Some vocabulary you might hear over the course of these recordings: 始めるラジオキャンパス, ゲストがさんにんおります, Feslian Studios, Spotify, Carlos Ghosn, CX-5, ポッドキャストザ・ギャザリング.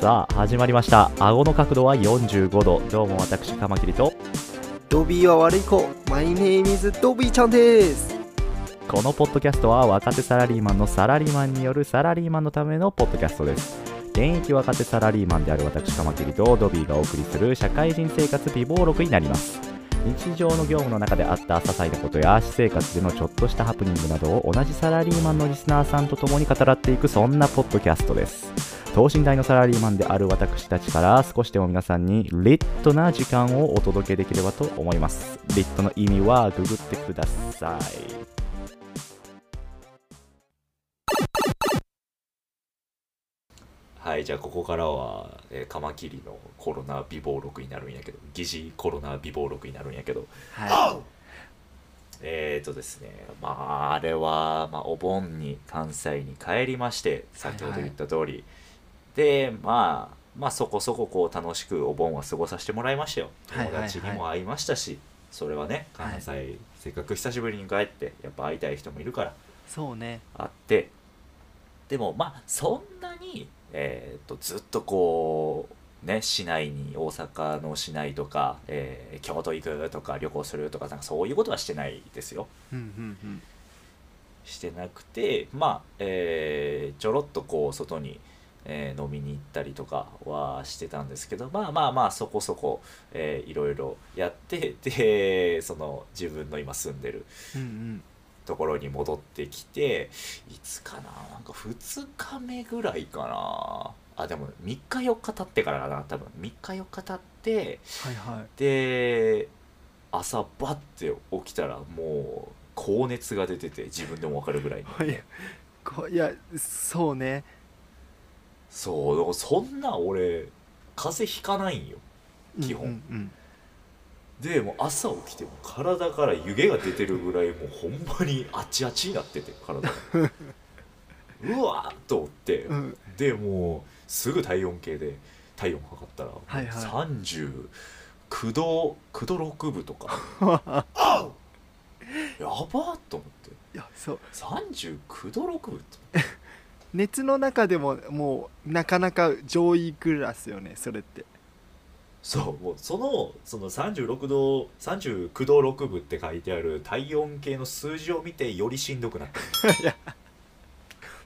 さあ始まりました。顎の角度は45度。どうも私カマキリとドビーは悪い子、マイネームズドビーちゃんです。このポッドキャストは若手サラリーマンのサラリーマンによるサラリーマンのためのポッドキャストです。現役若手サラリーマンである私カマキリとドビーがお送りする社会人生活備忘録になります。日常の業務の中であった些細なことや私生活でのちょっとしたハプニングなどを同じサラリーマンのリスナーさんと共に語らっていく、そんなポッドキャストです。等身大のサラリーマンである私たちから少しでも皆さんにリットな時間をお届けできればと思います。リットの意味はググってください。はい、じゃあここからは、カマキリのコロナ備忘録になるんやけど、疑似コロナ備忘録になるんやけど、はい、ですね、まああれは、まあ、お盆に関西に帰りまして、先ほど言った通り、はいはい、でまあそこそここう楽しくお盆は過ごさせてもらいましたよ。友達にも会いましたし、はいはいはい、それはね関西、はい、せっかく久しぶりに帰ってやっぱ会いたい人もいるから、そうね、会って、でもまあそんなにずっとこうね市内に、大阪の市内とか、京都行くとか旅行するとか、なんかそういうことはしてないですよ、うんうんうん、してなくて、まあ、ちょろっとこう外に、飲みに行ったりとかはしてたんですけど、まあそこそこ、いろいろやって、でその自分の今住んでる、うんうん、ところに戻ってきて、いつかな、なんか2日目ぐらいかな、あでも3日4日経ってからだな、多分3日4日経って、はいはい、で朝バッて起きたらもう高熱が出てて、自分でも分かるぐらいにいやそうね、そう、そんな俺風邪ひかないんよ基本、うんうんうん、でもう朝起きても体から湯気が出てるぐらい、もうほんまにあちあちになってて体がうわーっと思って、うん、でもうすぐ体温計で体温測ったら、はいはい、39度9度6分とかやばーっと思って、いやそう39度6分と熱の中でももうなかなか上位クラスよねそれって。そう、もうその39度6分って書いてある体温計の数字を見てよりしんどくなったいや、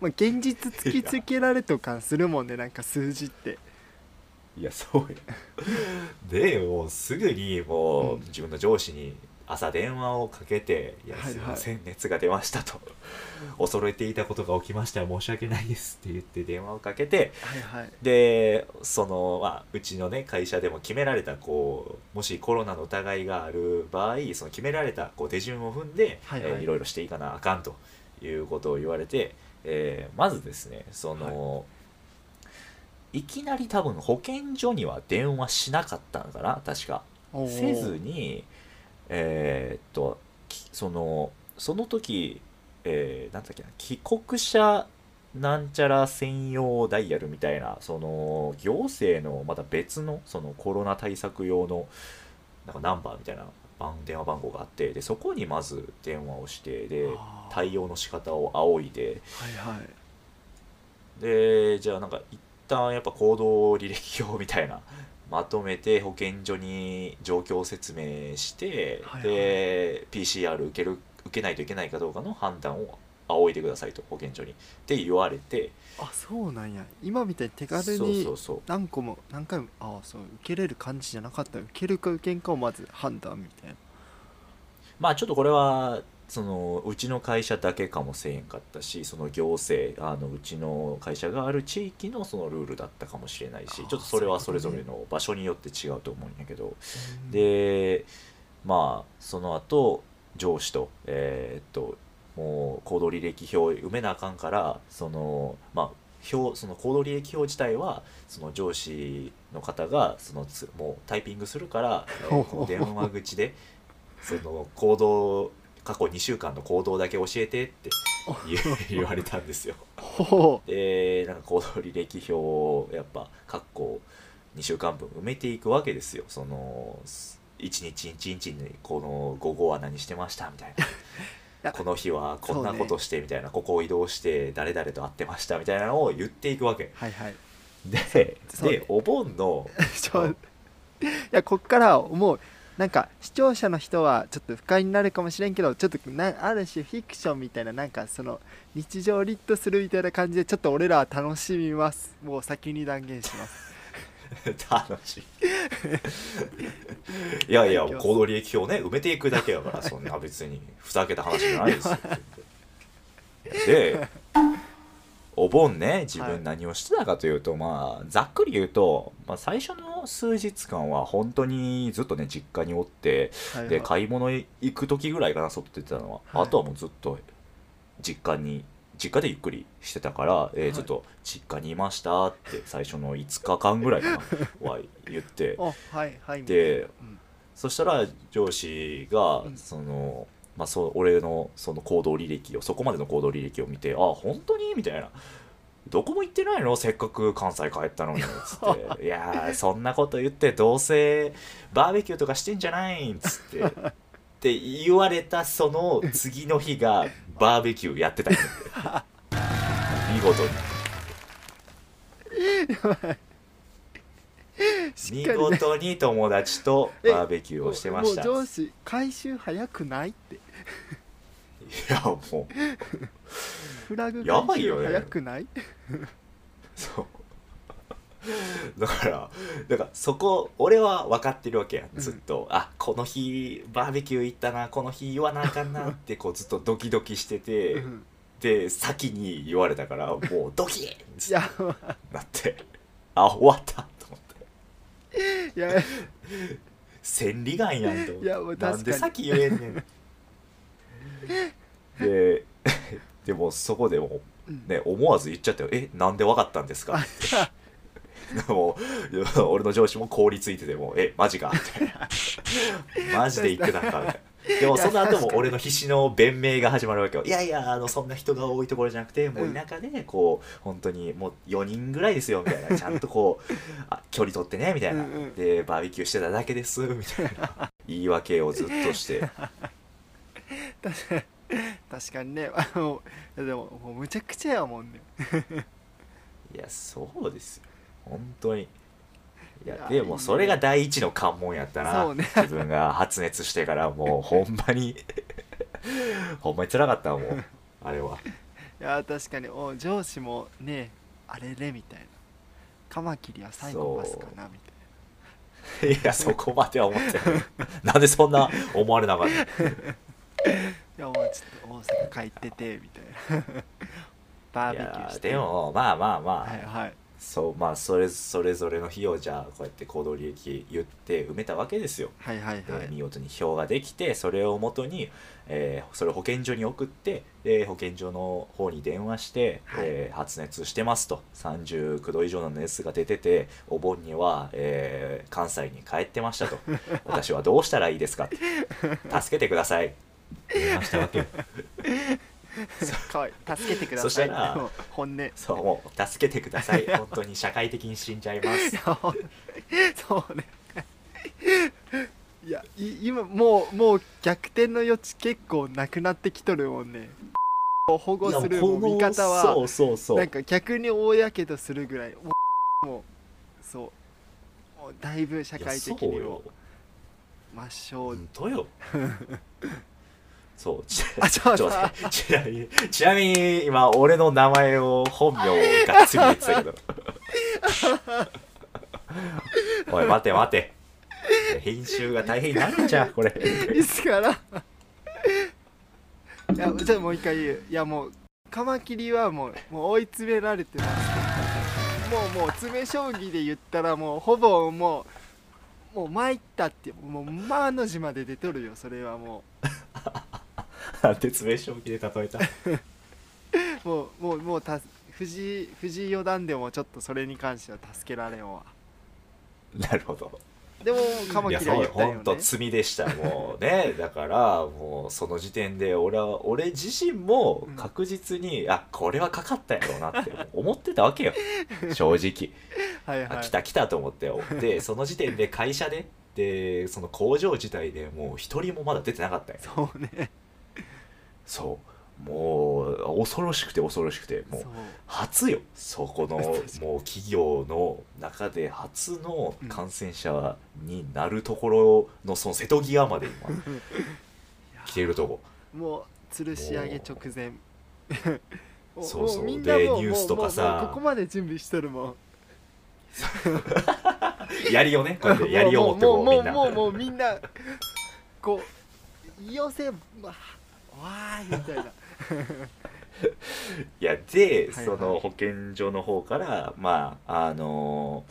まあ、現実突きつけられとかするもんね、なんか数字って。いやそうやでもうすぐにもう、うん、自分の上司に朝電話をかけて、いやすいません、はいはい、熱が出ましたと恐れていたことが起きました、申し訳ないですって言って電話をかけて、はいはい、でその、まあ、うちのね会社でも決められたこう、もしコロナの疑いがある場合、その決められたこう手順を踏んで、はいはい、いろいろしていかなあかんということを言われて、まずですねその、はい、いきなり多分保健所には電話しなかったのかな、確かせずにその時、なんだっけな、帰国者なんちゃら専用ダイヤルみたいな、その行政のまた別のそのコロナ対策用のなんかナンバーみたいな電話番号があって、でそこにまず電話をして、で対応の仕方を仰いで、はいはい、でじゃあなんか一旦やっぱ行動履歴表みたいなまとめて保健所に状況を説明して、はいはい、で PCR 受けないといけないかどうかの判断を仰いでくださいと保健所にって言われて、あそうなんや、今みたいに手軽に何個も何回も、あそう受けれる感じじゃなかった、受けるか受けんかをまず判断みたいな。まあちょっとこれはそのうちの会社だけかもしれんかったし、その行政うちの会社がある地域のそのルールだったかもしれないし、ちょっとそれはそれぞれの場所によって違うと思うんやけど、でまあその後上司ともう行動履歴表埋めなあかんから、そのまあその行動履歴表自体はその上司の方がそのもうタイピングするから電話口でその行動過去2週間の行動だけ教えてって言われたんですよでなんか行動履歴表をやっぱ括弧2週間分埋めていくわけですよ。その1日1日にこの午後は何してましたみたいなこの日はこんなことしてみたいな、ね、ここを移動して誰々と会ってましたみたいなのを言っていくわけ、はいはい、でお盆のいやこっから思うなんか視聴者の人はちょっと不快になるかもしれんけどちょっとある種フィクションみたいななんかその日常をリットするみたいな感じでちょっと俺らは楽しみます。もう先に断言します楽しいいやいや行動履歴表をね埋めていくだけだからそんな別にふざけた話じゃないですよでお盆ね自分何をしてたかというと、はい、まあざっくり言うと、まあ、最初の数日間は本当にずっとね実家におって、はいはい、で買い物行く時ぐらいかな外出てたのは、はい、あとはもうずっと実家でゆっくりしてたから、はい、ずっと実家にいましたって最初の5日間ぐらいかなは言ってはい、はい、で、うん、そしたら上司がその、うんまあ、俺のその行動履歴をそこまでの行動履歴を見て「あ本当に?」みたいな「どこも行ってないのせっかく関西帰ったのに」っつって「いやそんなこと言ってどうせバーベキューとかしてんじゃないん」っつってって言われたその次の日がバーベキューやってた見事に。見事に友達とバーベキューをしてました。もう上司回収早くないっていやもうフラグ回収早くない、ね、そうだからそこ俺は分かってるわけやんずっと、うん、あこの日バーベキュー行ったなこの日言わなあかんなってこうずっとドキドキしてて、うん、で先に言われたからもうドキッってなってあ終わったいや千里眼やんとなんでさっき言えんねんでもそこでも、ね、思わず言っちゃったよなんでわかったんですかってもう俺の上司も凍りついててもマジかみたいなマジで言ってたんかでもその後も俺の必死の弁明が始まるわけよ。いやいやそんな人が多いところじゃなくてもう田舎でこう本当にもう4人ぐらいですよみたいなちゃんとこう距離取ってねみたいなでバーベキューしてただけですみたいな言い訳をずっとして確かにねでももうむちゃくちゃやもんねいやそうですよ本当にいやでもそれが第一の関門やったな、ね、自分が発熱してからもうほんまに辛かったもんあれは。いや確かに上司もねあれれみたいなカマキリはサイコパスかなみたいないやそこまでは思ってないなんでそんな思われなかったいやもうちょっと大阪帰っててみたいなバーベキューしてでもまあはいはいそうまあ、それぞれの費用じゃあこうやって行動利益言って埋めたわけですよ、はいはいはい、で見事に表ができてそれをもとに、それを保健所に送ってで保健所の方に電話して、はい発熱してますと39度以上の熱が出ててお盆には、関西に帰ってましたと私はどうしたらいいですか助けてください言いましたわけよかわいい助けてくださいそしたらもう本音そうもう助けてください本当に社会的に死んじゃいますそうねいや今もう逆転の余地結構なくなってきとるもんね保護する見方はそうなんか逆に大やけどするぐらいもうそうもうだいぶ社会的にも抹消本当よそうちなみに今俺の名前を本名をがっつり言ってたけどおい待て編集が大変になるんじゃんこれいつからいやじゃあもう一回言ういやもうカマキリはもう追い詰められてますもう詰将棋で言ったらもうほぼもう参ったってもうマの字まで出とるよそれはもう鉄名将棋で例えたもう藤井四段でもちょっとそれに関しては助けられんわ。なるほどでもカマキリは言ったよね。いや、ほんと罪でしたもうね。だからもうその時点で俺自身も確実に、うん、あ、これはかかったやろうなって思ってたわけよ正直はい、はい、あ、来たと思って。でその時点で会社でその工場自体でもう一人もまだ出てなかったよ。そうね、そう、もう恐ろしくてもう初よ、そこのもう企業の中で初の感染者になるところのその瀬戸際まで今来ているとこ、もう吊るし上げ直前そうそう、でニュースとかさ、ここまで準備しとるもん槍をね、こうやって槍を持ってこうみんなもうみんなこう寄せばわーみたいないやで、はいはい、その保健所の方からまあ分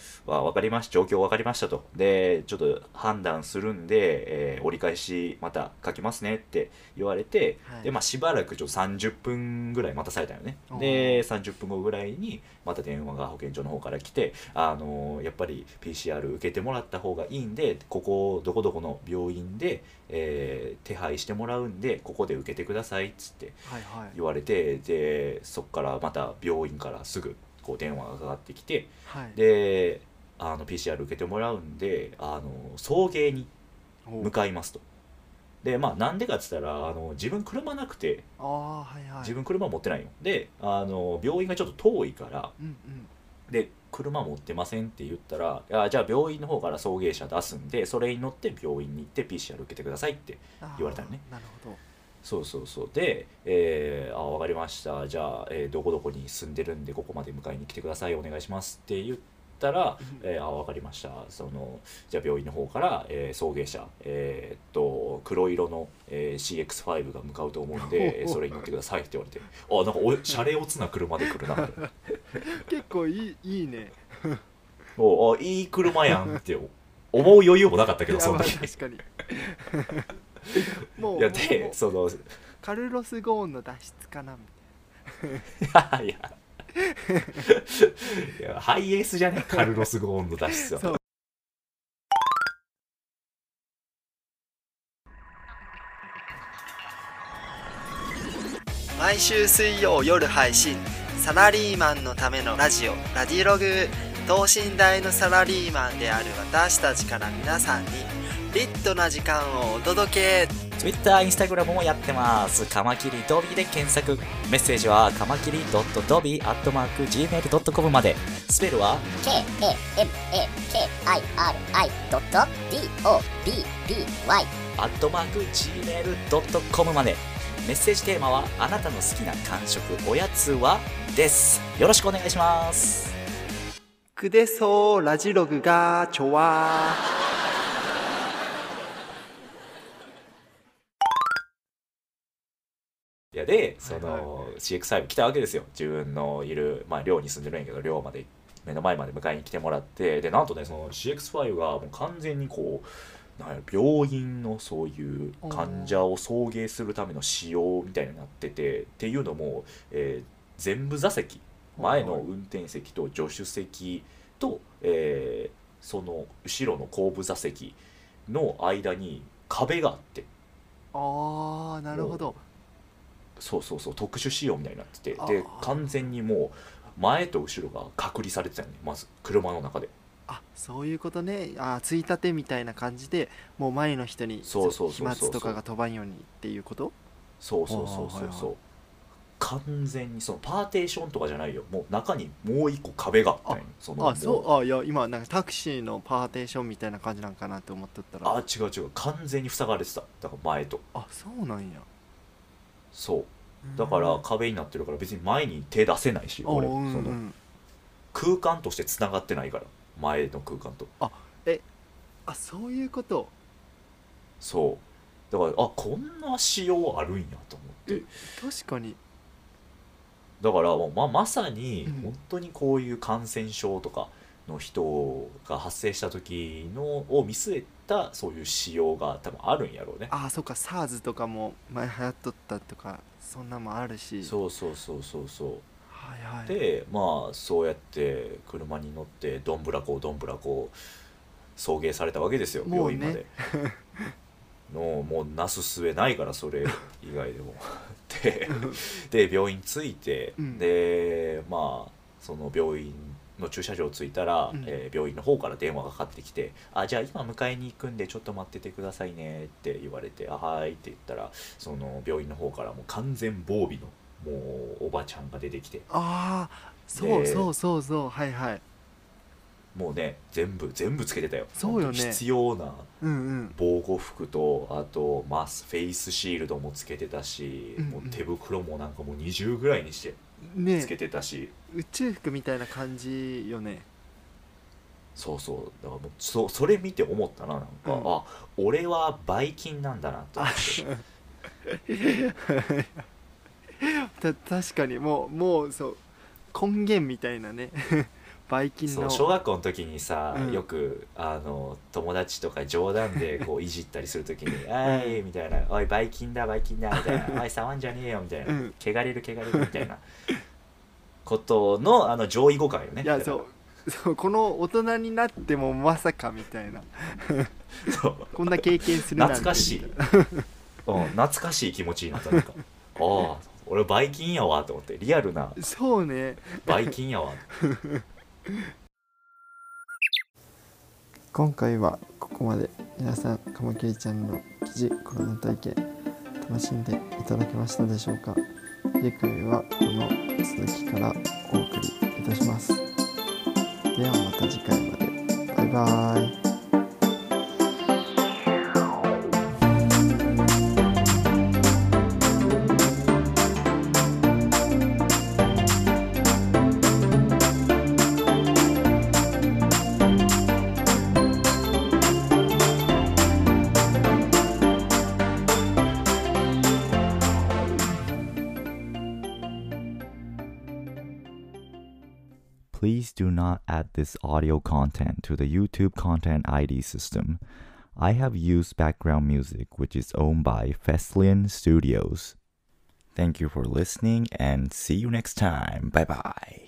かりました、状況分かりましたと。でちょっと判断するんで、折り返しまた書きますねって言われて、はい、でまあしばらくちょっと30分ぐらい待たされたよね。で30分後ぐらいにまた電話が保健所の方から来て、やっぱり PCR 受けてもらった方がいいんで、ここどこどこの病院で、手配してもらうんでここで受けてくださいっつって言われて、はいはい、でそこからまた病院からすぐこう電話がかかってきて、はい、でPCR 受けてもらうんで送迎に向かいますと。でまあなんでかっつったら自分車なくて、あ、はいはい、自分車持ってないよ。で病院がちょっと遠いから、うんうん、で車持ってませんって言ったら、いやじゃあ病院の方から送迎車出すんでそれに乗って病院に行って PCR 受けてくださいって言われたのね。なるほど、そうそうそう。で、分かりました、じゃあ、どこどこに住んでるんでここまで迎えに来てくださいお願いしますって言ったら、分かりました、そのじゃあ病院の方から、送迎車、黒色の、CX5 が向かうと思うんでそれに乗ってくださいって言われてあ、なんかシャレオツな車で来るなって結構いいねお、いい車やんって思う余裕もなかったけどその時確かにもうでそのカルロス・ゴーンの脱出かなみたいな。いやいやハイエースじゃねえカルロス・ゴーンの脱出は。毎週水曜夜配信、サラリーマンのためのラジオラディログ。等身大のサラリーマンである私たちから皆さんにリットな時間をお届け。 Twitter、Instagram もやってます。カマキリドビで検索。メッセージはカマキリ .dobi@gmail.com まで。スペルは kamakiri.dobi@gmail.com まで。メッセージテーマはあなたの好きな感触、おやつはです。よろしくお願いします。くでそうラジログがちょわーでその CX5 来たわけですよ。自分のいる、まあ、寮に住んでるんやけど寮まで目の前まで迎えに来てもらって、でなんとねその CX5 がもう完全にこうなんや病院のそういう患者を送迎するための仕様みたいになってて、っていうのも、全部座席前の運転席と助手席と、その後ろの後部座席の間に壁があって、あーなるほど、そうそうそう、特殊仕様みたいになってて、で完全にもう前と後ろが隔離されてたよね。まず車の中で、あ、そういうことね。あ、ついたてみたいな感じでもう前の人に飛沫とかが飛ばんようにっていうこと。そうそうそうそうそう、完全にそのパーテーションとかじゃないよ、もう中にもう一個壁があったよ。その、あ、そう、あ、いや今なんかタクシーのパーテーションみたいな感じなんかなって思っとったら、あ、違う完全に塞がれてた。だから前と、あ、そうなんや。そうだから壁になってるから別に前に手出せないし、俺、うんうん、その空間としてつながってないから前の空間と、あ、あ、そういうこと。そうだから、あ、こんな仕様あるんやと思って。確かに。だからもう、まさに本当にこういう感染症とかの人が発生した時のを見据えたそういう仕様が多分あるんやろうね。ああ、そっか、 SARS とかも前流行っとったとかそんなもあるし。そうそうそうそうそう、はいはい、でまあそうやって車に乗ってどんぶらこ送迎されたわけですよ、ね、病院までのもうなすすべないから、それ以外でもで病院着いて、うん、でまあその病院の駐車場着いたら、うん、病院の方から電話がかかってきて、あ、じゃあ今迎えに行くんでちょっと待っててくださいねって言われて、あ、はいって言ったら、その病院の方からもう完全防備のもうおばちゃんが出てきて、ああそうそうそうそう、はいはい、もうね全部つけてたよ。そうよね、必要な防護服と、あとマスク、フェイスシールドもつけてたし、うんうん、もう手袋もなんかもう20ぐらいにしてつけてたし、ね、宇宙服みたいな感じよね。そうそう、だからもうそれ見て思ったな、なんか、うん、あ、俺はバイキンなんだなと思って確かにもうそう根源みたいなねバイキンの、そう小学校の時にさ、うん、よく友達とか冗談でこういじったりする時に「あい」みたいな「おいバイキンだバイキンだ」みたいな「おい触んじゃねえよ」みたいな「汚れる汚れる」みたいなことの上位互換よね。いやそうこの大人になってもまさかみたいなそうこんな経験するなんて懐かしい懐かしい気持ちになった。なんかああ俺バイキンやわと思って、リアルなそうねバイキンやわ今回はここまで。皆さん、カマキリちゃんの記事コロナ体験楽しんでいただけましたでしょうか。次回はこの続きからお送りいたします。ではまた次回まで、バイバーイ。Please do not add this audio content to the YouTube Content ID system. I have used background music which is owned by Feslian Studios. Thank you for listening and see you next time. Bye bye.